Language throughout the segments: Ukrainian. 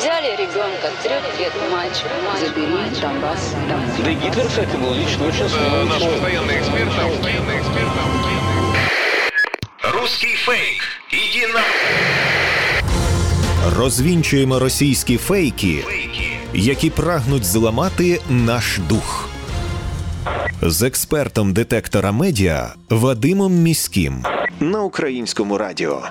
Взяли ребенка, 3 лет, мальчик, забери Донбасс. Да и Гитлер, кстати, был лично очень сложный. Наш постоянный эксперт, Руський фейк. Іди на... Розвінчуємо російські фейки, які прагнуть зламати наш дух. З експертом детектора медіа Вадимом Міським на Українському радіо.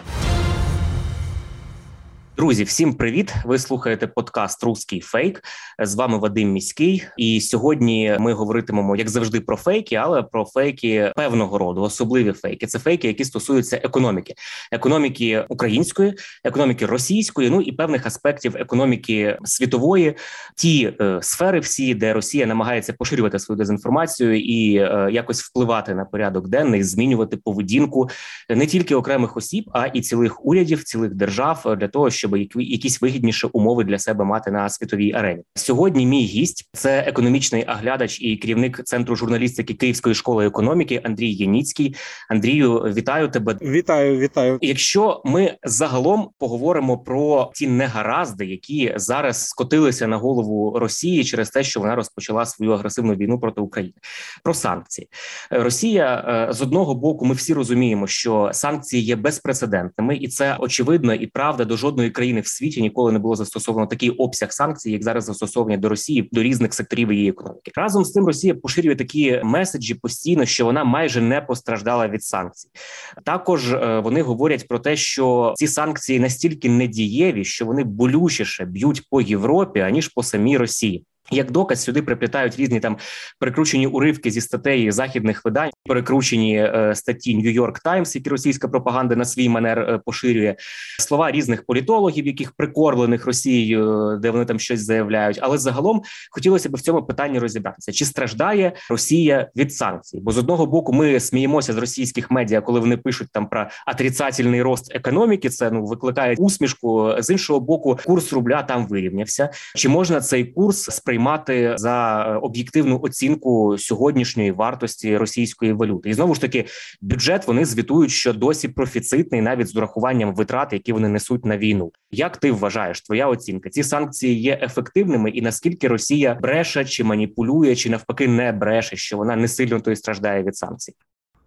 Друзі, всім привіт! Ви слухаєте подкаст «Руський фейк». З вами Вадим Міський. І сьогодні ми говоритимемо, як завжди, про фейки, але про фейки певного роду, особливі фейки. Це фейки, які стосуються економіки. Економіки української, економіки російської, ну і певних аспектів економіки світової. Ті сфери всі, де Росія намагається поширювати свою дезінформацію і якось впливати на порядок денний, змінювати поведінку не тільки окремих осіб, а і цілих урядів, цілих держав для того, щоб якісь вигідніші умови для себе мати на світовій арені. Сьогодні мій гість – це економічний оглядач і керівник Центру журналістики Київської школи економіки Андрій Яніцький. Андрію, вітаю тебе. Вітаю. Якщо ми загалом поговоримо про ті негаразди, які зараз скотилися на голову Росії через те, що вона розпочала свою агресивну війну проти України, про санкції. Росія, з одного боку, ми всі розуміємо, що санкції є безпрецедентними, і це очевидно і правда, до жодної країни в світі ніколи не було застосовано такий обсяг санкцій, як зараз застосовані до Росії, до різних секторів її економіки. Разом з тим Росія поширює такі меседжі постійно, що вона майже не постраждала від санкцій. Також вони говорять про те, що ці санкції настільки недієві, що вони болючіше б'ють по Європі, аніж по самій Росії. Як доказ сюди приплітають різні там перекручені уривки зі статей західних видань, перекручені статті «Нью-Йорк Таймс», які російська пропаганда на свій манер поширює, слова різних політологів, яких прикормлених Росією, де вони там щось заявляють. Але загалом хотілося б в цьому питанні розібратися. Чи страждає Росія від санкцій? Бо з одного боку ми сміємося з російських медіа, коли вони пишуть там про отрицательний рост економіки, це викликає усмішку. З іншого боку, курс рубля там вирівнявся. Чи можна цей курс сприймати за об'єктивну оцінку сьогоднішньої вартості російської валюти? І знову ж таки, бюджет вони звітують, що досі профіцитний, навіть з урахуванням витрат, які вони несуть на війну. Як ти вважаєш, твоя оцінка? Ці санкції є ефективними і наскільки Росія бреше чи маніпулює, чи навпаки не бреше, що вона не сильно то й страждає від санкцій?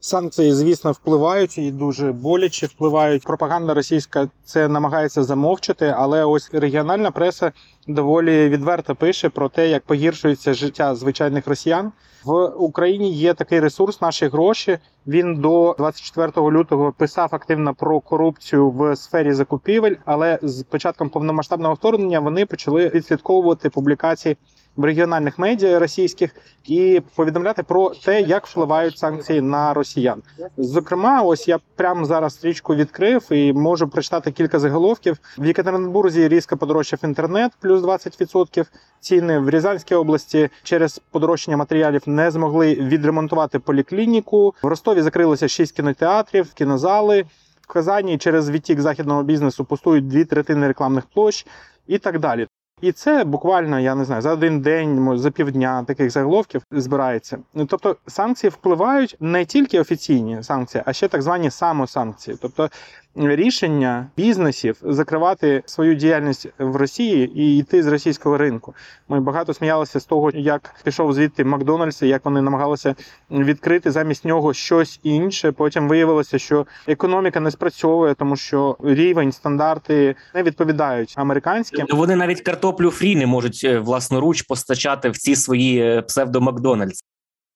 Санкції, звісно, впливають і дуже боляче впливають. Пропаганда російська це намагається замовчати, але ось регіональна преса доволі відверто пише про те, як погіршується життя звичайних росіян. В Україні є такий ресурс «Наші гроші». Він до 24 лютого писав активно про корупцію в сфері закупівель, але з початком повномасштабного вторгнення вони почали відслідковувати публікації в регіональних медіа російських і повідомляти про те, як впливають санкції на росіян. Зокрема, ось я прямо зараз стрічку відкрив і можу прочитати кілька заголовків. В Єкатеринбурзі різко подорожчав інтернет, плюс 20%. Ціни в Рязанській області через подорожчання матеріалів не змогли відремонтувати поліклініку. В Ростові закрилося 6 кінотеатрів, кінозали. В Казані через відтік західного бізнесу пустують 2/3 рекламних площ і так далі. І це буквально, я не знаю, за один день, за півдня таких заголовків збирається. Тобто санкції впливають не тільки офіційні санкції, а ще так звані самосанкції. Тобто рішення бізнесів закривати свою діяльність в Росії і йти з російського ринку. Ми багато сміялися з того, як пішов звідти Макдональдс, як вони намагалися відкрити замість нього щось інше. Потім виявилося, що економіка не спрацьовує, тому що рівень, стандарти не відповідають американським. Вони навіть картоплю фрі не можуть власноруч постачати в ці свої псевдо-Макдональдс.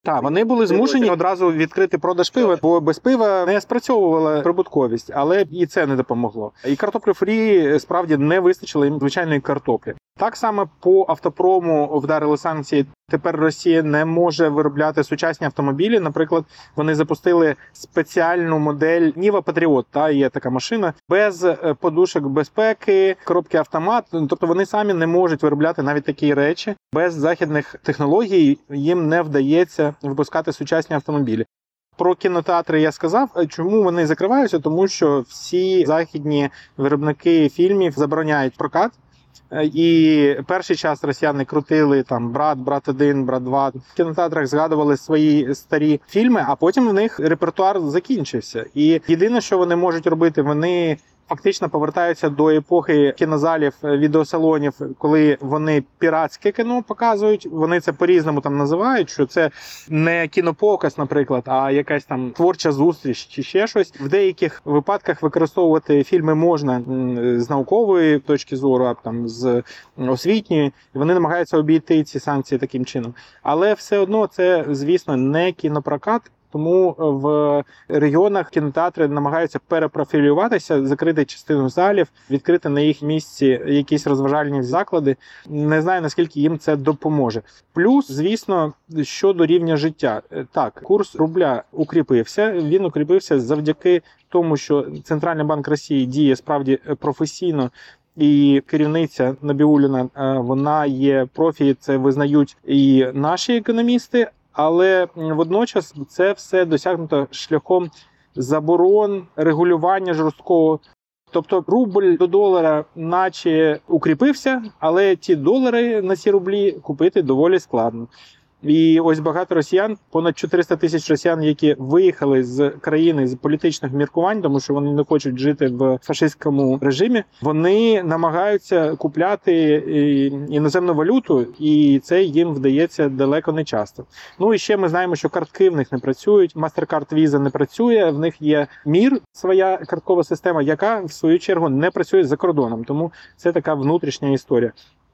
Так, вони були змушені одразу відкрити продаж пива, бо без пива не спрацьовувала прибутковість, але і це не допомогло. І картоплю фрі справді не вистачило їм звичайної картоплі. Так само по автопрому вдарили санкції. Тепер Росія не може виробляти сучасні автомобілі. Наприклад, вони запустили спеціальну модель Ніва Патріот, та є така машина, без подушок безпеки, коробки автомат. Тобто вони самі не можуть виробляти навіть такі речі. Без західних технологій їм не вдається випускати сучасні автомобілі. Про кінотеатри я сказав. Чому вони закриваються? Тому що всі західні виробники фільмів забороняють прокат. І перший час росіяни крутили там «Брат», «Брат-1», «Брат-2». В кінотеатрах згадували свої старі фільми, а потім в них репертуар закінчився. І єдине, що вони можуть робити, вони фактично повертаються до епохи кінозалів, відеосалонів, коли вони піратське кіно показують. Вони це по-різному там називають, що це не кінопоказ, наприклад, а якась там творча зустріч чи ще щось. В деяких випадках використовувати фільми можна з наукової точки зору, а там з освітньої. Вони намагаються обійти ці санкції таким чином. Але все одно це, звісно, не кінопрокат. Тому в регіонах кінотеатри намагаються перепрофілюватися, закрити частину залів, відкрити на їх місці якісь розважальні заклади. Не знаю, наскільки їм це допоможе. Плюс, звісно, щодо рівня життя. Так, курс рубля укріпився. Він укріпився завдяки тому, що Центральний банк Росії діє справді професійно. І керівниця Набіуліна, вона є профі, це визнають і наші економісти. Але водночас це все досягнуто шляхом заборон, регулювання жорсткого. Тобто рубль до долара наче укріпився, але ті долари на ці рублі купити доволі складно. І ось багато росіян, понад 400 тисяч росіян, які виїхали з країни з політичних міркувань, тому що вони не хочуть жити в фашистському режимі, вони намагаються купляти іноземну валюту, і це їм вдається далеко не часто. Ну і ще ми знаємо, що картки в них не працюють, MasterCard, Visa не працює, в них є МІР, своя карткова система, яка, в свою чергу, не працює за кордоном, тому це така внутрішня історія.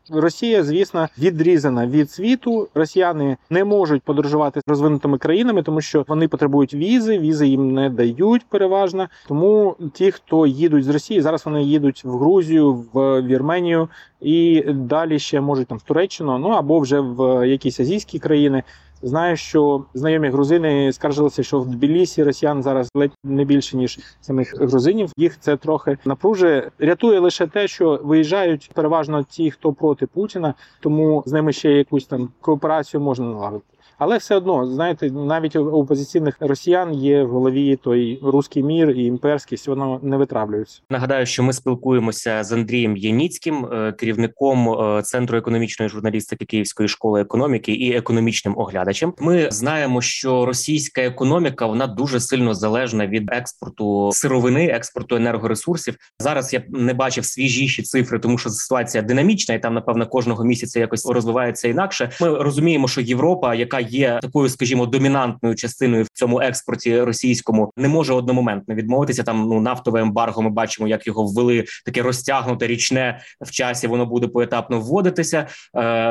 Росія, звісно, відрізана від світу. Росіяни не можуть подорожувати з розвинутими країнами, тому що вони потребують візи, візи їм не дають переважно. Тому ті, хто їдуть з Росії, зараз вони їдуть в Грузію, в Вірменію і далі ще можуть там в Туреччину, ну або вже в якісь азійські країни. Знаю, що знайомі грузини скаржилися, що в Тбілісі росіян зараз ледь не більше, ніж самих грузинів. Їх це трохи напружує. Рятує лише те, що виїжджають переважно ті, хто проти Путіна, тому з ними ще якусь там кооперацію можна налагодити. Але все одно, знаєте, навіть у опозиційних росіян є в голові той руський мір і імперськість, воно не витравлюється. Нагадаю, що ми спілкуємося з Андрієм Яніцьким, керівником Центру економічної журналістики Київської школи економіки і економічним оглядачем. Ми знаємо, що російська економіка, вона дуже сильно залежна від експорту сировини, експорту енергоресурсів. Зараз я не бачив свіжіші цифри, тому що ситуація динамічна і там, напевно, кожного місяця якось розвивається інакше. Ми розуміємо, що Європа, яка є такою, скажімо, домінантною частиною в цьому експорті російському, не може одномоментно відмовитися. Там нафтове ембарго, ми бачимо, як його ввели, таке розтягнуте річне в часі, воно буде поетапно вводитися.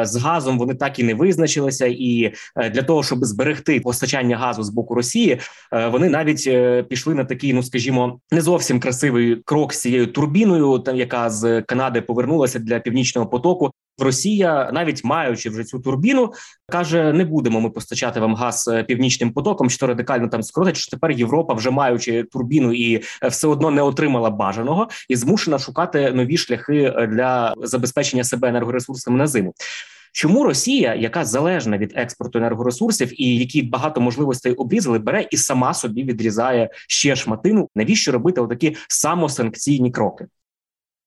З газом вони так і не визначилися, і для того, щоб зберегти постачання газу з боку Росії, вони навіть пішли на такий, ну, скажімо, не зовсім красивий крок з цією турбіною, яка з Канади повернулася для Північного потоку. Росія, навіть маючи вже цю турбіну, каже: не будемо ми постачати вам газ Північним потоком, що радикально там скоротить, що тепер Європа, вже маючи турбіну і все одно не отримала бажаного, і змушена шукати нові шляхи для забезпечення себе енергоресурсами на зиму. Чому Росія, яка залежна від експорту енергоресурсів і які багато можливостей обрізали, бере і сама собі відрізає ще шматину? Навіщо робити отакі самосанкційні кроки?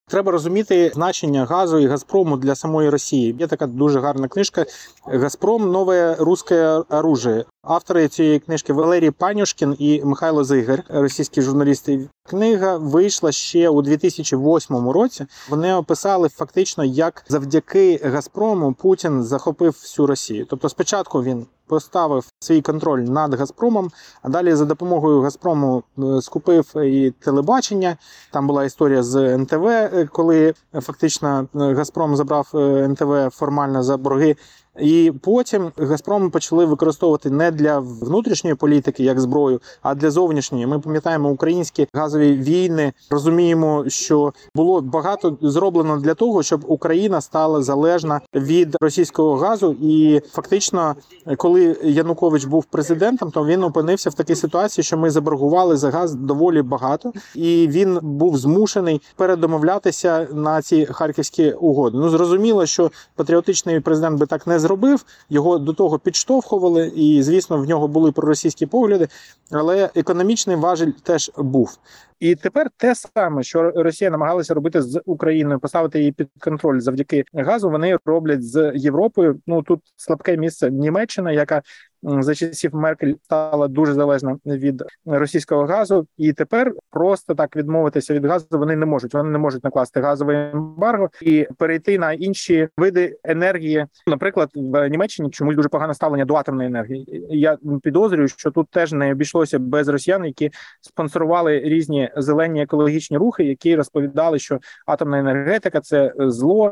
Треба розуміти значення газу і Газпрому для самої Росії. Є така дуже гарна книжка «Газпром. Нове русське оружие». Автори цієї книжки Валерій Панюшкін і Михайло Зигар, російські журналісти. Книга вийшла ще у 2008 році. Вони описали фактично, як завдяки Газпрому Путін захопив всю Росію. Тобто спочатку він поставив свій контроль над Газпромом, а далі за допомогою Газпрому скупив і телебачення. Там була історія з НТВ, коли фактично Газпром забрав НТВ формально за борги. І потім Газпром почали використовувати не для внутрішньої політики, як зброю, а для зовнішньої. Ми пам'ятаємо українські газові війни, розуміємо, що було багато зроблено для того, щоб Україна стала залежна від російського газу. І фактично, коли Янукович був президентом, то він опинився в такій ситуації, що ми заборгували за газ доволі багато, і він був змушений передомовлятися на ці харківські угоди. Ну, зрозуміло, що патріотичний президент би так не зробив, його до того підштовхували, і, звісно, в нього були проросійські погляди, але економічний важіль теж був. І тепер те саме, що Росія намагалася робити з Україною, поставити її під контроль завдяки газу, вони роблять з Європою. Ну, тут слабке місце Німеччина, яка за часів Меркель стала дуже залежна від російського газу, і тепер просто так відмовитися від газу вони не можуть накласти газове ембарго і перейти на інші види енергії. Наприклад, в Німеччині чомусь дуже погане ставлення до атомної енергії. Я підозрюю, що тут теж не обійшлося без росіян, які спонсорували різні зелені екологічні рухи, які розповідали, що атомна енергетика – це зло,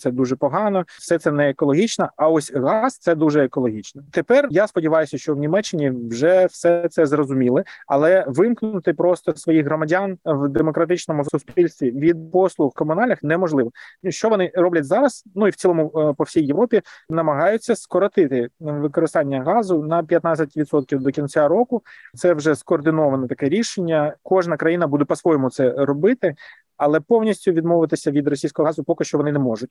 це дуже погано, все це не екологічно, а ось газ – це дуже екологічно. Тепер я сподіваюся, що в Німеччині вже все це зрозуміли, але вимкнути просто своїх громадян в демократичному суспільстві від послуг комунальних неможливо. Що вони роблять зараз, ну і в цілому по всій Європі, намагаються скоротити використання газу на 15% до кінця року. Це вже скоординоване таке рішення. Кожна країна буде по-своєму це робити, але повністю відмовитися від російського газу поки що вони не можуть.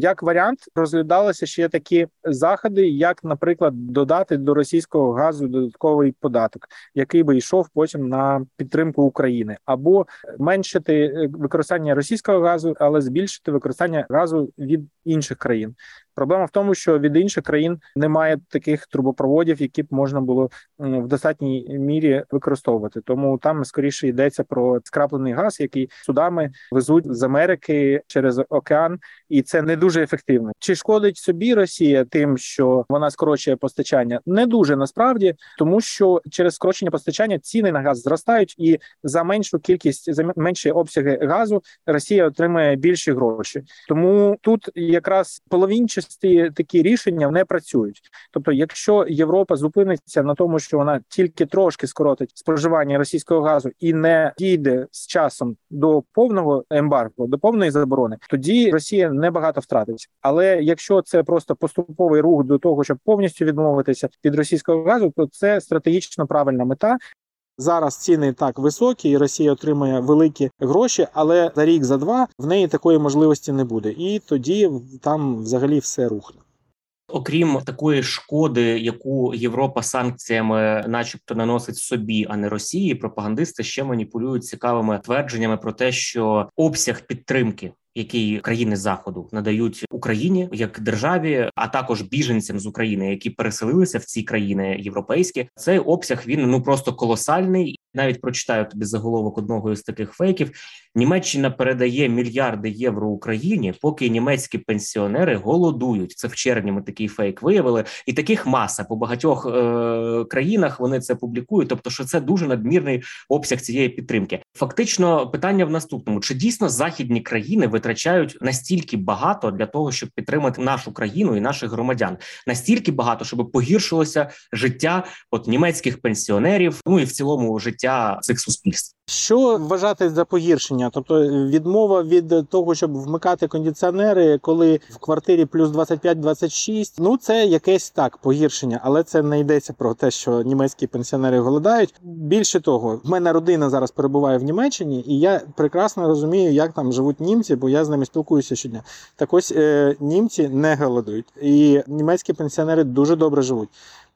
Як варіант, розглядалися ще такі заходи, як, наприклад, додати до російського газу додатковий податок, який би йшов потім на підтримку України, або меншити використання російського газу, але збільшити використання газу від інших країн. Проблема в тому, що від інших країн немає таких трубопроводів, які б можна було в достатній мірі використовувати. Тому там скоріше йдеться про скраплений газ, який судами везуть з Америки через океан, і це не дуже ефективно. Чи шкодить собі Росія тим, що вона скорочує постачання? Не дуже насправді, тому що через скорочення постачання ціни на газ зростають, і за меншу кількість, за менші обсяги газу Росія отримає більші гроші. Тому тут якраз половинчі такі рішення не працюють. Тобто, якщо Європа зупиниться на тому, що вона тільки трошки скоротить споживання російського газу і не дійде з часом до повного ембарго, до повної заборони, тоді Росія небагато втратить. Але якщо це просто поступовий рух до того, щоб повністю відмовитися від російського газу, то це стратегічно правильна мета. Зараз ціни так високі, і Росія отримує великі гроші, але за рік, за два в неї такої можливості не буде. І тоді там взагалі все рухне. Окрім такої шкоди, яку Європа санкціями начебто наносить собі, а не Росії, пропагандисти ще маніпулюють цікавими твердженнями про те, що обсяг підтримки, які країни Заходу надають Україні як державі, а також біженцям з України, які переселилися в ці країни європейські, цей обсяг, він просто колосальний. Навіть прочитаю тобі заголовок одного із таких фейків. Німеччина передає мільярди євро Україні, поки німецькі пенсіонери голодують. Це в червні ми такий фейк виявили. І таких маса по багатьох країнах вони це публікують. Тобто, що це дуже надмірний обсяг цієї підтримки. Фактично, питання в наступному. Чи дійсно західні країни витрачають настільки багато для того, щоб підтримати нашу країну і наших громадян? Настільки багато, щоб погіршилося життя німецьких пенсіонерів, і в цілому життя цих суспільств. Що вважати за погіршення? Тобто відмова від того, щоб вмикати кондиціонери, коли в квартирі плюс 25-26, це якесь так погіршення, але це не йдеться про те, що німецькі пенсіонери голодають. Більше того, в мене родина зараз перебуває в Німеччині, і я прекрасно розумію, як там живуть німці, бо я з ними спілкуюся щодня. Так ось, німці не голодують, і німецькі пенсіонери дуже добре живуть.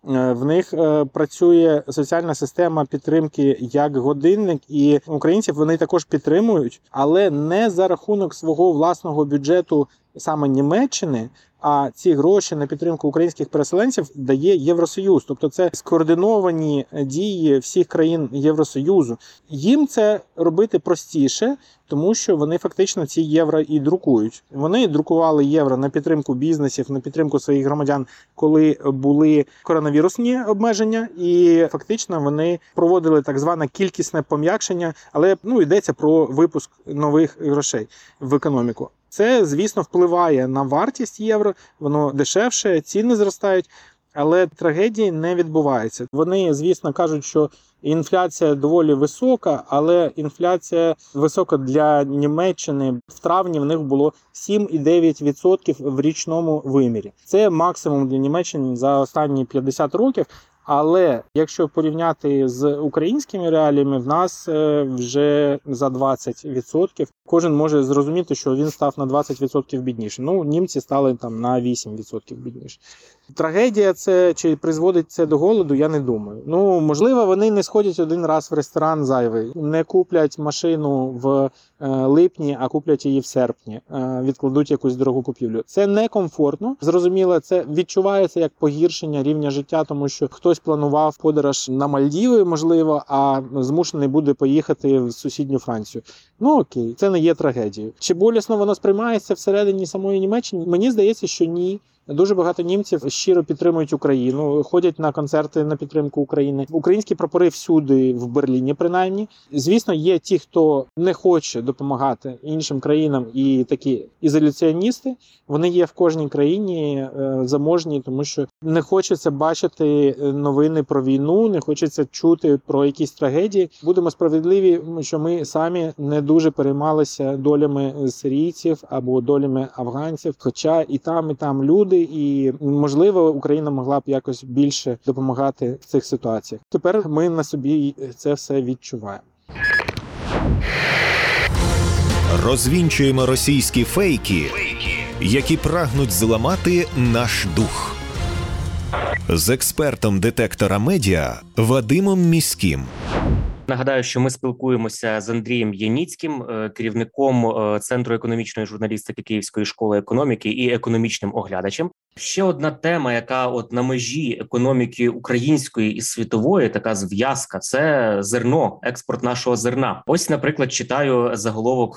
В них працює соціальна система підтримки як годинник, і українців вони також підтримують, але не за рахунок свого власного бюджету саме Німеччини, а ці гроші на підтримку українських переселенців дає Євросоюз. Тобто це скоординовані дії всіх країн Євросоюзу. Їм це робити простіше, тому що вони фактично ці євро і друкують. Вони друкували євро на підтримку бізнесів, на підтримку своїх громадян, коли були коронавірусні обмеження, і фактично вони проводили так зване кількісне пом'якшення, але йдеться про випуск нових грошей в економіку. Це, звісно, впливає на вартість євро, воно дешевше, ціни зростають, але трагедії не відбувається. Вони, звісно, кажуть, що інфляція доволі висока, але інфляція висока для Німеччини. В травні в них було 7,9% в річному вимірі. Це максимум для Німеччини за останні 50 років. Але якщо порівняти з українськими реаліями, в нас вже за 20% кожен може зрозуміти, що він став на 20% бідніше. Ну, німці стали там на 8% бідніше. Трагедія це, чи призводить це до голоду, я не думаю. Ну, можливо, вони не сходять один раз в ресторан зайвий, не куплять машину в липні, а куплять її в серпні, відкладуть якусь дорогу купівлю. Це некомфортно, зрозуміло, це відчувається як погіршення рівня життя, тому що хтось планував подорож на Мальдіви, можливо, а змушений буде поїхати в сусідню Францію. Ну окей, це не є трагедією. Чи болісно воно сприймається всередині самої Німеччини? Мені здається, що ні. Дуже багато німців щиро підтримують Україну, ходять на концерти на підтримку України. Українські прапори всюди, в Берліні принаймні. Звісно, є ті, хто не хоче допомагати іншим країнам і такі ізоляціоністи. Вони є в кожній країні заможні, тому що не хочеться бачити новини про війну, не хочеться чути про якісь трагедії. Будемо справедливі, що ми самі не дуже переймалися долями сирійців або долями афганців, хоча і там люди, і, можливо, Україна могла б якось більше допомагати в цих ситуаціях. Тепер ми на собі це все відчуваємо. Розвінчуємо російські фейки, які прагнуть зламати наш дух. З експертом детектора медіа Вадимом Міським. Нагадаю, що ми спілкуємося з Андрієм Яніцьким, керівником Центру економічної журналістики Київської школи економіки і економічним оглядачем. Ще одна тема, яка от на межі економіки української і світової, така зв'язка, це зерно, експорт нашого зерна. Ось, наприклад, читаю заголовок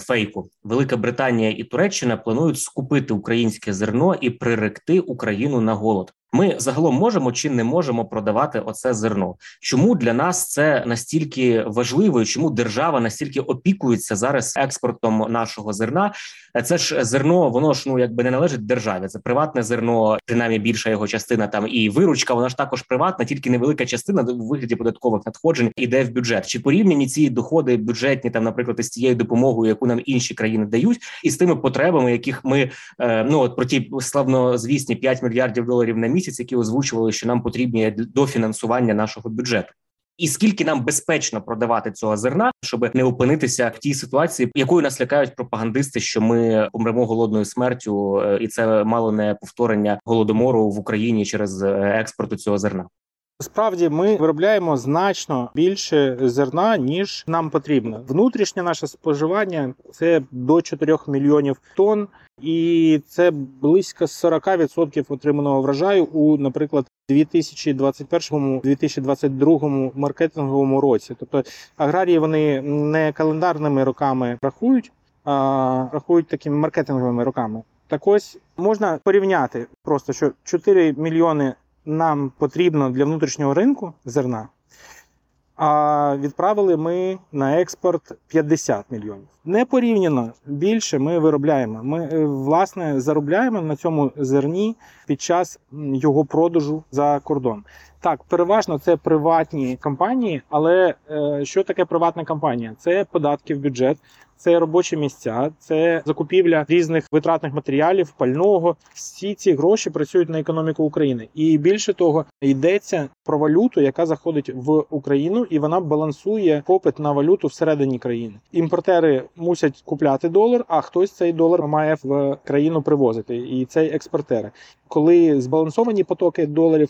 фейку. Велика Британія і Туреччина планують скупити українське зерно і приректи Україну на голод. Ми загалом можемо чи не можемо продавати оце зерно? Чому для нас це настільки важливо і чому держава настільки опікується зараз експортом нашого зерна? Це ж зерно, воно ж не належить державі, це приватне зерно, принаймні більша його частина там і виручка, вона ж також приватна, тільки невелика частина у вигляді податкових надходжень іде в бюджет. Чи порівняні ці доходи бюджетні, там, наприклад, із тією допомогою, яку нам інші країни дають, і з тими потребами, яких ми, про ті славнозвісні 5 мільярдів доларів на місяць, які озвучували, що нам потрібні до фінансування нашого бюджету. І скільки нам безпечно продавати цього зерна, щоб не опинитися в тій ситуації, якою нас лякають пропагандисти, що ми помремо голодною смертю, і це мало не повторення голодомору в Україні через експорт цього зерна. Справді, ми виробляємо значно більше зерна, ніж нам потрібно. Внутрішнє наше споживання – це до 4 мільйонів тонн, і це близько 40% отриманого врожаю у, наприклад, 2021-2022 маркетинговому році. Тобто аграрії вони не календарними роками рахують, а рахують такими маркетинговими роками. Так ось, можна порівняти просто, що 4 мільйони нам потрібно для внутрішнього ринку зерна, а відправили ми на експорт 50 мільйонів. Непорівняно більше ми виробляємо. Ми, власне, заробляємо на цьому зерні під час його продажу за кордон. Так, переважно це приватні компанії, але що таке приватна компанія? Це податки в бюджет, це робочі місця, це закупівля різних витратних матеріалів, пального. Всі ці гроші працюють на економіку України. І більше того, йдеться про валюту, яка заходить в Україну, і вона балансує попит на валюту всередині країни. Імпортери мусять купляти долар, а хтось цей долар має в країну привозити, і це експортери. Коли збалансовані потоки доларів,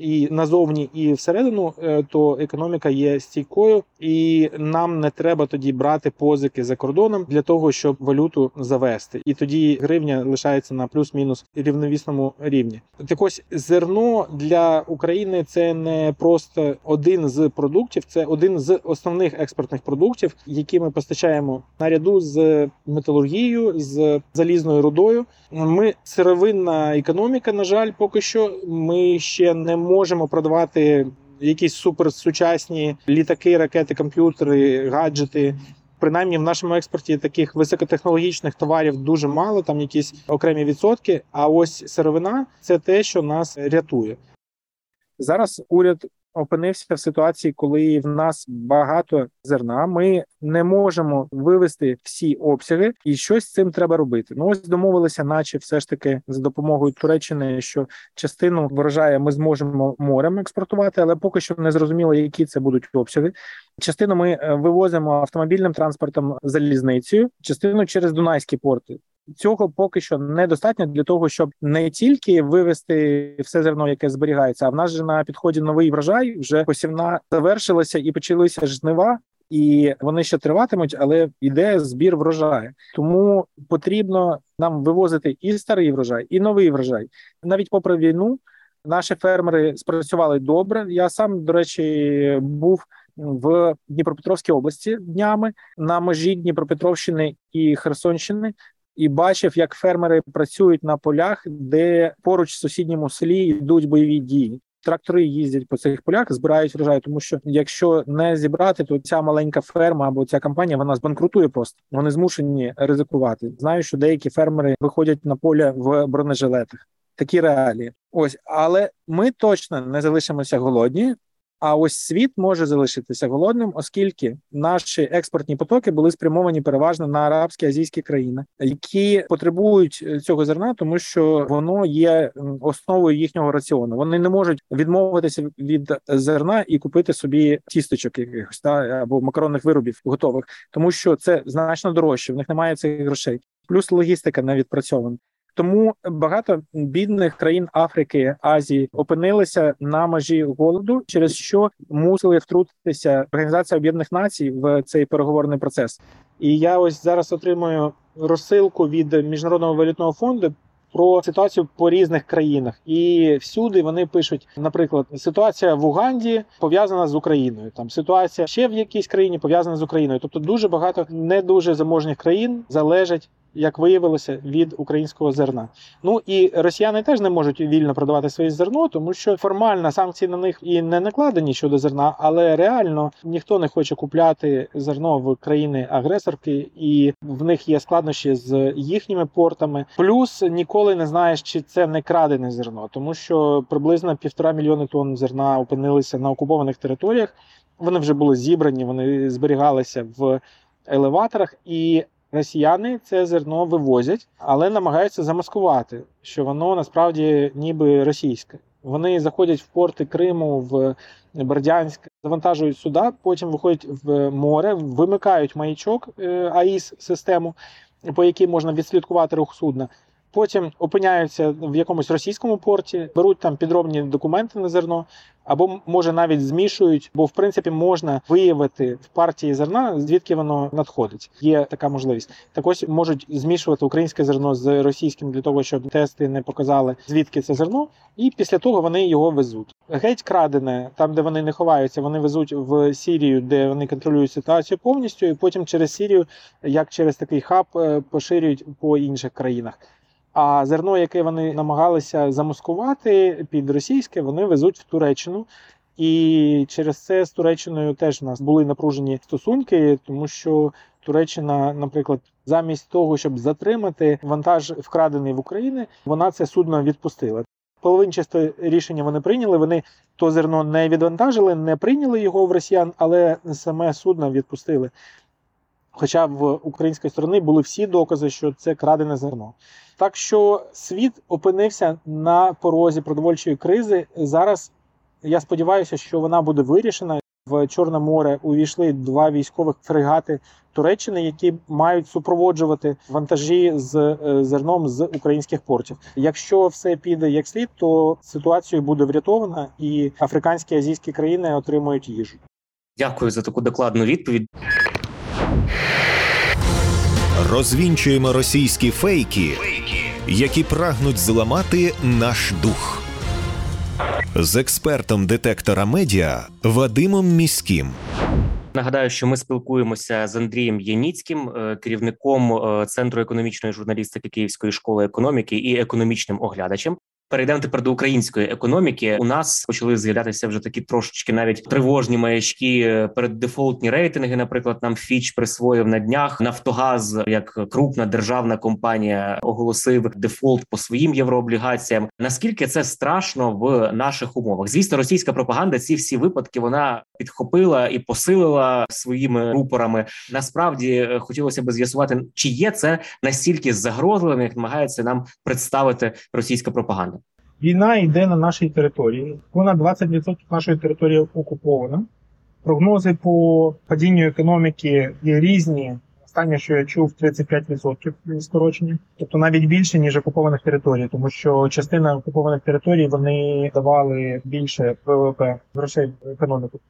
і назовні, і всередину, то економіка є стійкою, і нам не треба тоді брати позики за кордоном для того, щоб валюту завести. І тоді гривня лишається на плюс-мінус рівновісному рівні. Так ось, зерно для України – це не просто один з продуктів, це один з основних експортних продуктів, які ми постачаємо наряду з металургією, з залізною рудою. Ми сировинна економіка, на жаль, поки що. Ми ще не можемо продавати якісь суперсучасні літаки, ракети, комп'ютери, гаджети. Принаймні в нашому експорті таких високотехнологічних товарів дуже мало, там якісь окремі відсотки, а ось сировина – це те, що нас рятує. Зараз уряд опинився в ситуації, коли в нас багато зерна, ми не можемо вивести всі обсяги, і щось з цим треба робити. Ну ось домовилися, наче все ж таки за допомогою Туреччини, що частину врожаю ми зможемо морем експортувати, але поки що не зрозуміло, які це будуть обсяги. Частину ми вивозимо автомобільним транспортом, залізницею, частину через Дунайські порти. Цього поки що недостатньо для того, щоб не тільки вивезти все зерно, яке зберігається, а в нас же на підході новий врожай, вже посівна завершилася і почалися жнива, і вони ще триватимуть, але йде збір врожаю. Тому потрібно нам вивозити і старий врожай, і новий врожай. Навіть попри війну наші фермери спрацювали добре. Я сам, до речі, був в Дніпропетровській області днями на межі Дніпропетровщини і Херсонщини, і бачив, як фермери працюють на полях, де поруч в сусідньому селі йдуть бойові дії. Трактори їздять по цих полях, збирають врожай, тому що якщо не зібрати, то ця маленька ферма або ця компанія, вона збанкрутує просто. Вони змушені ризикувати. Знаю, що деякі фермери виходять на поля в бронежилетах. Такі реалії. Ось, але ми точно не залишимося голодні, а ось світ може залишитися голодним, оскільки наші експортні потоки були спрямовані переважно на арабські, азійські країни, які потребують цього зерна, тому що воно є основою їхнього раціону. Вони не можуть відмовитися від зерна і купити собі тісточок якихось, або макаронних виробів готових, тому що це значно дорожче, в них немає цих грошей. Плюс логістика не відпрацьована. Тому багато бідних країн Африки, Азії опинилися на межі голоду, через що мусили втрутитися Організація Об'єднаних Націй в цей переговорний процес. І я ось зараз отримую розсилку від Міжнародного валютного фонду про ситуацію по різних країнах. І всюди вони пишуть, наприклад, ситуація в Уганді пов'язана з Україною, там ситуація ще в якійсь країні пов'язана з Україною. Тобто дуже багато не дуже заможних країн залежать, як виявилося, від українського зерна. Ну і росіяни теж не можуть вільно продавати своє зерно, тому що формально санкції на них і не накладені щодо зерна, але реально ніхто не хоче купляти зерно в країни-агресорки, і в них є складнощі з їхніми портами. Плюс ніколи не знаєш, чи це не крадене зерно, тому що приблизно 1,5 мільйона тонн зерна опинилися на окупованих територіях. Вони вже були зібрані, вони зберігалися в елеваторах, і росіяни це зерно вивозять, але намагаються замаскувати, що воно насправді ніби російське. Вони заходять в порти Криму, в Бердянськ, завантажують суда, потім виходять в море, вимикають маячок АІС-систему, по якій можна відслідкувати рух судна. Потім опиняються в якомусь російському порті, беруть там підробні документи на зерно, або, може, навіть змішують, бо, в принципі, можна виявити в партії зерна, звідки воно надходить. Є така можливість. Так ось можуть змішувати українське зерно з російським для того, щоб тести не показали, звідки це зерно, і після того вони його везуть. Геть крадене, там, де вони не ховаються, вони везуть в Сирію, де вони контролюють ситуацію повністю, і потім через Сирію, як через такий хаб, поширюють по інших країнах. А зерно, яке вони намагалися замаскувати під російське, вони везуть в Туреччину. І через це з Туреччиною теж у нас були напружені стосунки, тому що Туреччина, наприклад, замість того, щоб затримати вантаж, вкрадений в Україну, вона це судно відпустила. Половинчасте рішення вони прийняли, вони то зерно не відвантажили, не прийняли його в росіян, але саме судно відпустили. Хоча в української сторони були всі докази, що це крадене зерно. Так що світ опинився на порозі продовольчої кризи. Зараз я сподіваюся, що вона буде вирішена. В Чорне море увійшли 2 військових фрегати Туреччини, які мають супроводжувати вантажі з зерном з українських портів. Якщо все піде як слід, то ситуація буде врятована і африканські, азійські країни отримують їжу. Дякую за таку докладну відповідь. Розвінчуємо російські фейки, які прагнуть зламати наш дух. З експертом детектора медіа Вадимом Міським. Нагадаю, що ми спілкуємося з Андрієм Яніцьким, керівником Центру економічної журналістики Київської школи економіки і економічним оглядачем. Перейдемо тепер до української економіки. У нас почали з'являтися вже такі трошечки навіть тривожні маячки, переддефолтні рейтинги. Наприклад, нам Fitch присвоїв на днях. Нафтогаз, як крупна державна компанія, оголосив дефолт по своїм єврооблігаціям. Наскільки це страшно в наших умовах? Звісно, російська пропаганда ці всі випадки вона підхопила і посилила своїми рупорами. Насправді, хотілося б з'ясувати, чи є це настільки загрозливим, як намагається нам представити російська пропаганда. Війна йде на нашій території. Понад 20% нашої території окупована. Прогнози по падінню економіки є різні. Останнє, що я чув, 35% скорочення. Тобто навіть більше, ніж окупованих територій. Тому що частина окупованих територій, вони давали більше ВВП, грошей в економіку.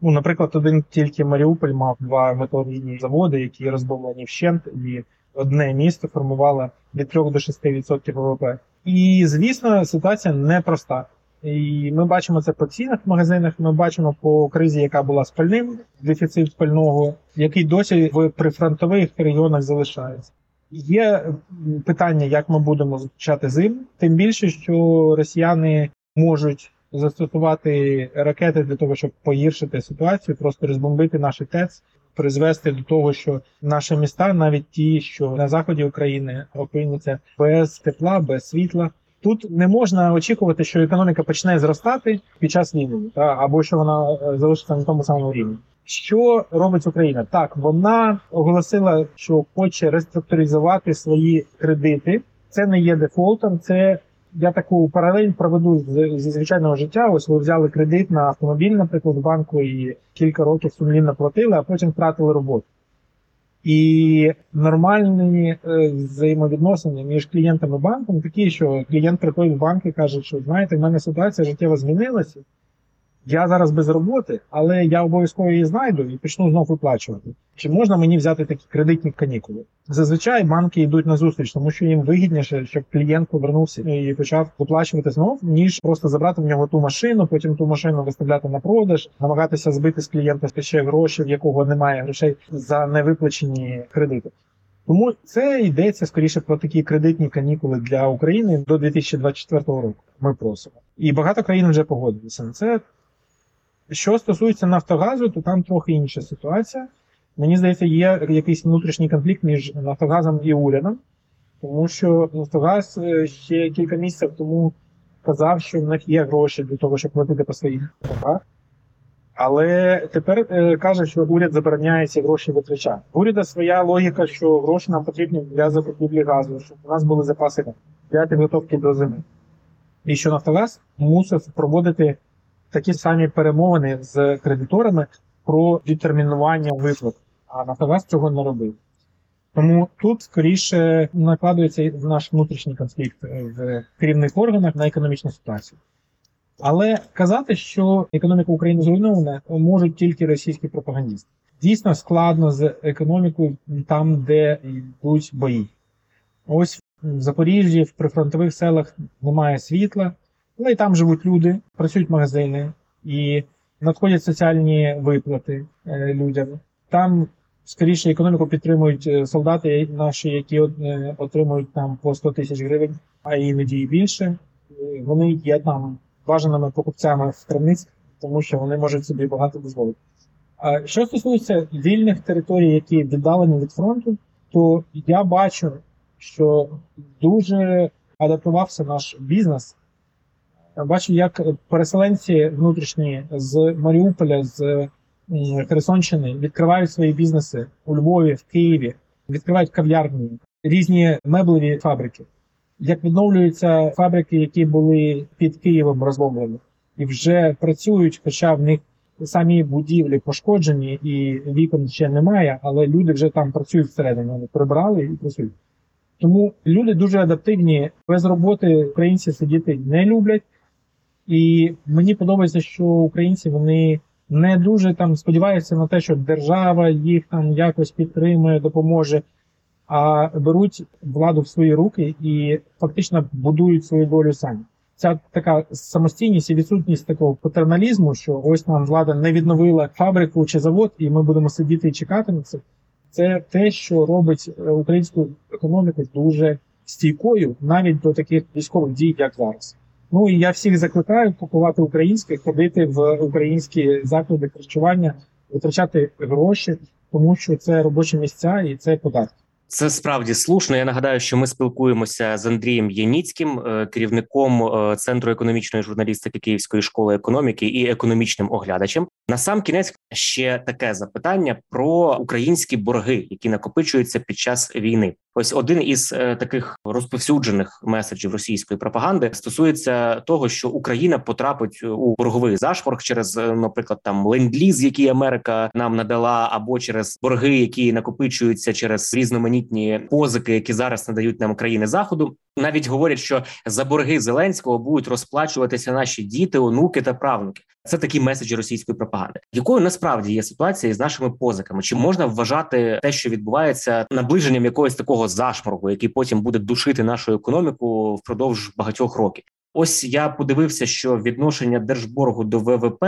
Ну, наприклад, один тільки Маріуполь мав два металургійні заводи, які розбомблені вщент, і одне місто формувало від 3 до 6% ВВП. І, звісно, ситуація непроста. І ми бачимо це по цінах в магазинах, ми бачимо по кризі, яка була з пальним, дефіцит пального, який досі в прифронтових регіонах залишається. Є питання, як ми будемо зустрічати зиму, тим більше, що росіяни можуть застосувати ракети для того, щоб погіршити ситуацію, просто розбомбити наші ТЕЦ, призвести до того, що наші міста, навіть ті, що на заході України, опиняться без тепла, без світла. Тут не можна очікувати, що економіка почне зростати під час війни, або що вона залишиться на тому самому рівні. Що робить Україна? Так, вона оголосила, що хоче реструктуризувати свої кредити. Це не є дефолтом, це... Я таку паралель проведу зі звичайного життя. Ось ви взяли кредит на автомобіль, наприклад, в банку, і кілька років сумлінно платили, а потім втратили роботу. І нормальні взаємовідносини між клієнтом і банком такі, що клієнт приходить в банк і каже, що, знаєте, в мене ситуація життєво змінилася, я зараз без роботи, але я обов'язково її знайду і почну знову виплачувати. Чи можна мені взяти такі кредитні канікули? Зазвичай банки йдуть на зустріч, тому що їм вигідніше, щоб клієнт повернувся і почав виплачувати знов, ніж просто забрати в нього ту машину, потім ту машину виставляти на продаж, намагатися збити з клієнта ще гроші, в якого немає грошей за невиплачені кредити. Тому це йдеться скоріше про такі кредитні канікули для України до 2024 року. Ми просимо. І багато країн вже погодилися на це. Що стосується Нафтогазу, то там трохи інша ситуація. Мені здається, є якийсь внутрішній конфлікт між Нафтогазом і урядом, тому що Нафтогаз ще кілька місяців тому казав, що в них є гроші для того, щоб платити по своїх боргах. Але тепер каже, що уряд забороняє ці гроші витрачати. Уряда своя логіка, що гроші нам потрібні для закупівлі газу, щоб у нас були запаси для підготовки до зими. І що Нафтогаз мусив проводити такі самі перемовини з кредиторами про відтермінування виплат, а Нафтогаз цього не робив. Тому тут скоріше накладується наш внутрішній конфлікт в керівних органах на економічну ситуацію. Але казати, що економіка України зруйнована, можуть тільки російські пропагандісти. Дійсно складно з економікою там, де йдуть бої. Ось в Запоріжжі, в прифронтових селах немає світла, але і там живуть люди, працюють магазини і надходять соціальні виплати людям. Там, скоріше, економіку підтримують солдати наші, які отримують там по 100 тисяч гривень, а іноді і більше. Вони є там бажаними покупцями в крамниць, тому що вони можуть собі багато дозволити. А що стосується вільних територій, які віддалені від фронту, то я бачу, що дуже адаптувався наш бізнес. Бачу, як переселенці внутрішні з Маріуполя, з Херсонщини відкривають свої бізнеси у Львові, в Києві, відкривають кав'ярні, різні меблеві фабрики. Як відновлюються фабрики, які були під Києвом розбомблені, і вже працюють, хоча в них самі будівлі пошкоджені і вікон ще немає, але люди вже там працюють всередині, вони прибрали і працюють. Тому люди дуже адаптивні, без роботи українці сидіти не люблять. І мені подобається, що українці, вони не дуже там сподіваються на те, що держава їх там якось підтримує, допоможе, а беруть владу в свої руки і фактично будують свою долю самі. Ця така самостійність і відсутність такого патерналізму, що ось нам влада не відновила фабрику чи завод, і ми будемо сидіти і чекати на це. Це те, що робить українську економіку дуже стійкою навіть до таких військових дій, як зараз. Ну і я всіх закликаю купувати українське, ходити в українські заклади харчування, витрачати гроші, тому що це робочі місця і це податки. Це справді слушно. Я нагадаю, що ми спілкуємося з Андрієм Яніцьким, керівником Центру економічної журналістики Київської школи економіки і економічним оглядачем. На сам кінець ще таке запитання про українські борги, які накопичуються під час війни. Ось один із таких розповсюджених меседжів російської пропаганди стосується того, що Україна потрапить у борговий зашморг через, наприклад, там лендліз, який Америка нам надала, або через борги, які накопичуються через різноманітні позики, які зараз надають нам країни Заходу. Навіть говорять, що за борги Зеленського будуть розплачуватися наші діти, онуки та правнуки. Це такі меседжі російської пропаганди. Якою насправді є ситуація із нашими позиками? Чи можна вважати те, що відбувається, наближенням якогось такого зашморгу, який потім буде душити нашу економіку впродовж багатьох років? Ось я подивився, що відношення держборгу до ВВП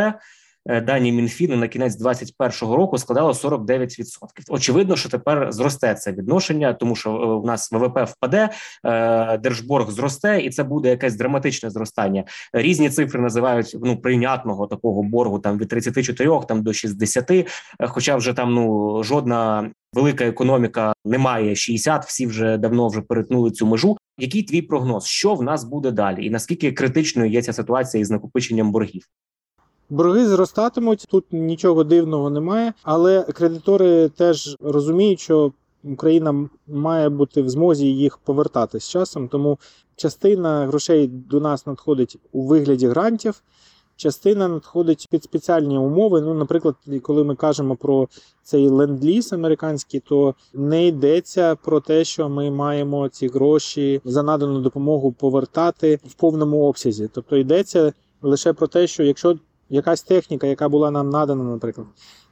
дані Мінфіну на кінець 2021 року складало 49%. Очевидно, що тепер зросте це відношення, тому що в нас ВВП впаде, держборг зросте, і це буде якесь драматичне зростання. Різні цифри називають прийнятного такого боргу там від 34 там до 60, хоча вже там жодна велика економіка не має 60, всі вже давно вже перетнули цю межу. Який твій прогноз, що в нас буде далі і наскільки критичною є ця ситуація із накопиченням боргів? Борги зростатимуть, тут нічого дивного немає, але кредитори теж розуміють, що Україна має бути в змозі їх повертати з часом, тому частина грошей до нас надходить у вигляді грантів, частина надходить під спеціальні умови. Наприклад, коли ми кажемо про цей ленд-ліз американський, то не йдеться про те, що ми маємо ці гроші за надану допомогу повертати в повному обсязі. Тобто йдеться лише про те, що якщо якась техніка, яка була нам надана, наприклад,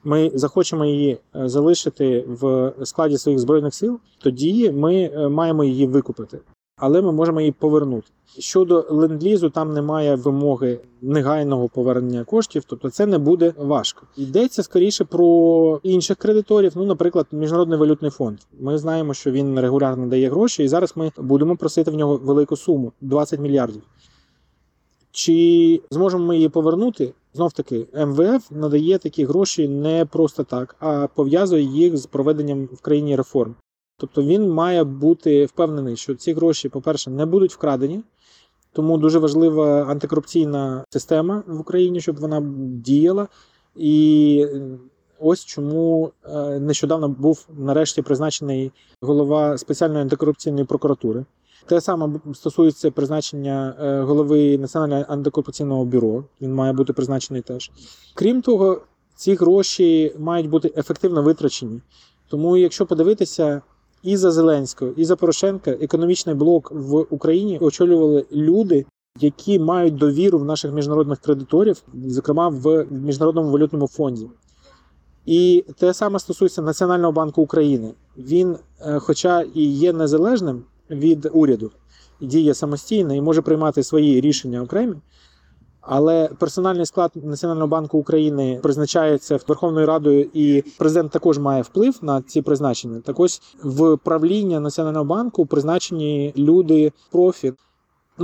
ми захочемо її залишити в складі своїх Збройних сил, тоді ми маємо її викупити, але ми можемо її повернути. Щодо ленд-лізу, там немає вимоги негайного повернення коштів, тобто це не буде важко. Йдеться скоріше про інших кредиторів, наприклад, Міжнародний валютний фонд. Ми знаємо, що він регулярно дає гроші, і зараз ми будемо просити в нього велику суму – 20 мільярдів. Чи зможемо ми її повернути? Знов-таки, МВФ надає такі гроші не просто так, а пов'язує їх з проведенням в країні реформ. Тобто він має бути впевнений, що ці гроші, по-перше, не будуть вкрадені, тому дуже важлива антикорупційна система в Україні, щоб вона діяла. І ось чому нещодавно був нарешті призначений голова спеціальної антикорупційної прокуратури. Те саме стосується призначення голови Національного антикорупційного бюро. Він має бути призначений теж. Крім того, ці гроші мають бути ефективно витрачені. Тому, якщо подивитися, і за Зеленського, і за Порошенка економічний блок в Україні очолювали люди, які мають довіру в наших міжнародних кредиторів, зокрема в Міжнародному валютному фонді. І те саме стосується Національного банку України. Він, хоча і є незалежним від уряду, діє самостійно і може приймати свої рішення окремі, але персональний склад Національного банку України призначається Верховною Радою, і президент також має вплив на ці призначення. Так ось в правління Національного банку призначені люди профі.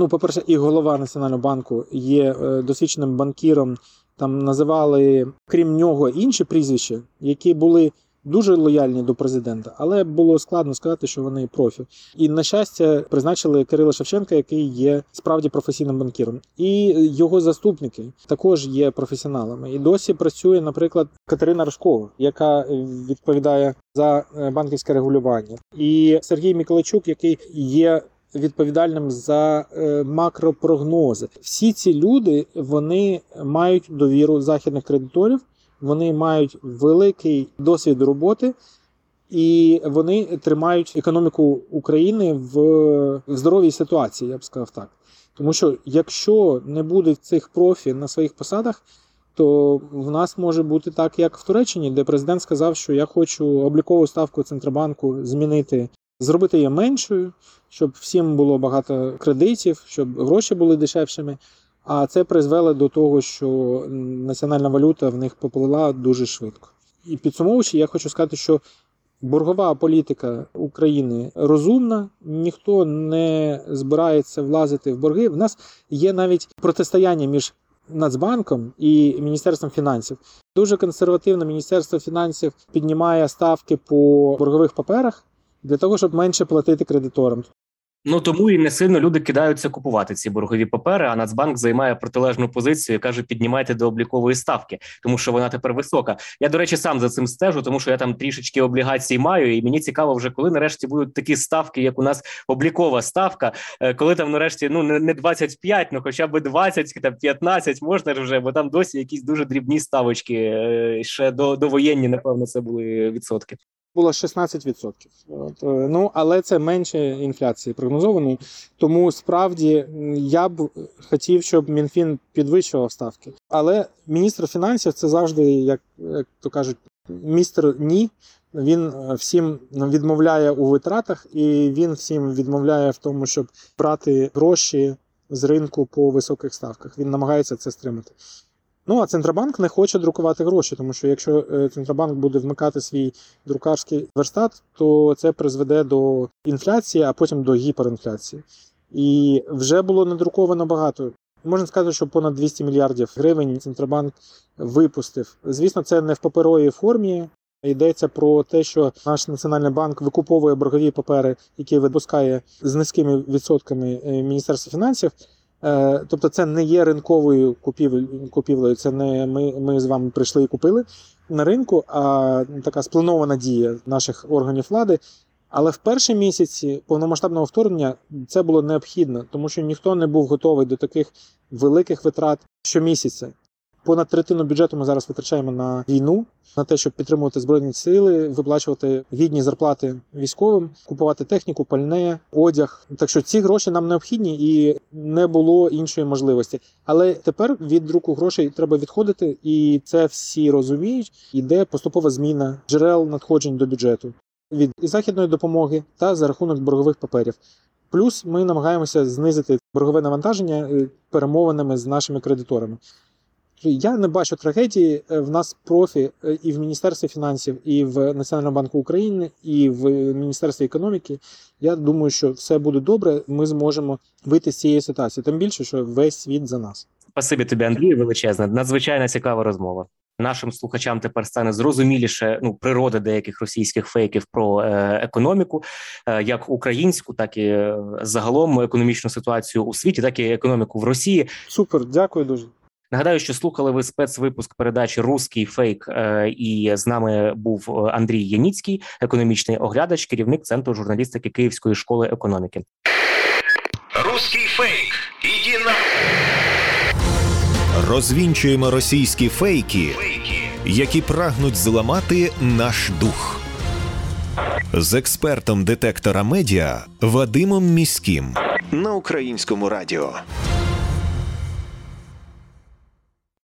По-перше, і голова Національного банку є досвідченим банкіром. Там називали, крім нього, інші прізвища, які були дуже лояльні до президента, але було складно сказати, що вони профі. І, на щастя, призначили Кирила Шевченка, який є справді професійним банкіром. І його заступники також є професіоналами. І досі працює, наприклад, Катерина Рожкова, яка відповідає за банківське регулювання. І Сергій Миколайчук, який є відповідальним за макропрогнози. Всі ці люди, вони мають довіру західних кредиторів, вони мають великий досвід роботи, і вони тримають економіку України в здоровій ситуації, я б сказав так. Тому що якщо не буде цих профі на своїх посадах, то в нас може бути так, як в Туреччині, де президент сказав, що я хочу облікову ставку Центробанку змінити, зробити її меншою, щоб всім було багато кредитів, щоб гроші були дешевшими. А це призвело до того, що національна валюта в них поплила дуже швидко. І підсумовуючи, я хочу сказати, що Боргова політика України розумна, ніхто не збирається влазити в борги. В нас є навіть протистояння між Нацбанком і Міністерством фінансів. Дуже консервативно Міністерство фінансів піднімає ставки по боргових паперах для того, щоб менше платити кредиторам. Тому і не сильно люди кидаються купувати ці боргові папери, а Нацбанк займає протилежну позицію і каже, піднімайте до облікової ставки, тому що вона тепер висока. Я, до речі, сам за цим стежу, тому що я там трішечки облігацій маю, і мені цікаво вже, коли нарешті будуть такі ставки, як у нас облікова ставка, коли там нарешті, не 25, хоча б 20, там 15 можна ж вже, бо там досі якісь дуже дрібні ставочки, ще довоєнні, напевно, це були відсотки. Було 16%. Але це менше інфляції прогнозованої. Тому, справді, я б хотів, щоб Мінфін підвищував ставки. Але міністр фінансів – це завжди, як то кажуть, містер ні. Він всім відмовляє у витратах і він всім відмовляє в тому, щоб брати гроші з ринку по високих ставках. Він намагається це стримати. А Центробанк не хоче друкувати гроші, тому що якщо Центробанк буде вмикати свій друкарський верстат, то це призведе до інфляції, а потім до гіперінфляції. І вже було надруковано багато. Можна сказати, що понад 200 мільярдів гривень Центробанк випустив. Звісно, це не в паперовій формі. Йдеться про те, що наш Національний банк викуповує боргові папери, які випускає з низькими відсотками Міністерства фінансів. Тобто це не є ринковою купівлею, це не ми з вами прийшли і купили на ринку, а така спланована дія наших органів влади. Але в перші місяці повномасштабного вторгнення це було необхідно, тому що ніхто не був готовий до таких великих витрат щомісяця. Понад третину бюджету ми зараз витрачаємо на війну, на те, щоб підтримувати Збройні сили, виплачувати гідні зарплати військовим, купувати техніку, пальне, одяг. Так що ці гроші нам необхідні і не було іншої можливості. Але тепер від друку грошей треба відходити, і це всі розуміють. Іде поступова зміна джерел надходжень до бюджету від західної допомоги та за рахунок боргових паперів. Плюс ми намагаємося знизити боргове навантаження перемовинами з нашими кредиторами. Я не бачу трагедії. В нас профі і в Міністерстві фінансів, і в Національному банку України, і в Міністерстві економіки. Я думаю, що все буде добре, ми зможемо вийти з цієї ситуації. Тим більше, що весь світ за нас. Спасибі тобі, Андрію, величезне. Надзвичайно цікава розмова. Нашим слухачам тепер стане зрозуміліше природа деяких російських фейків про економіку, як українську, так і загалом економічну ситуацію у світі, так і економіку в Росії. Супер, дякую дуже. Нагадаю, що слухали ви спецвипуск передачі «Руський фейк», і з нами був Андрій Яніцький, економічний оглядач, керівник Центру журналістики Київської школи економіки. «Руський фейк», іди на... Розвінчуємо російські фейки, які прагнуть зламати наш дух. З експертом детектора медіа Вадимом Міським на Українському радіо.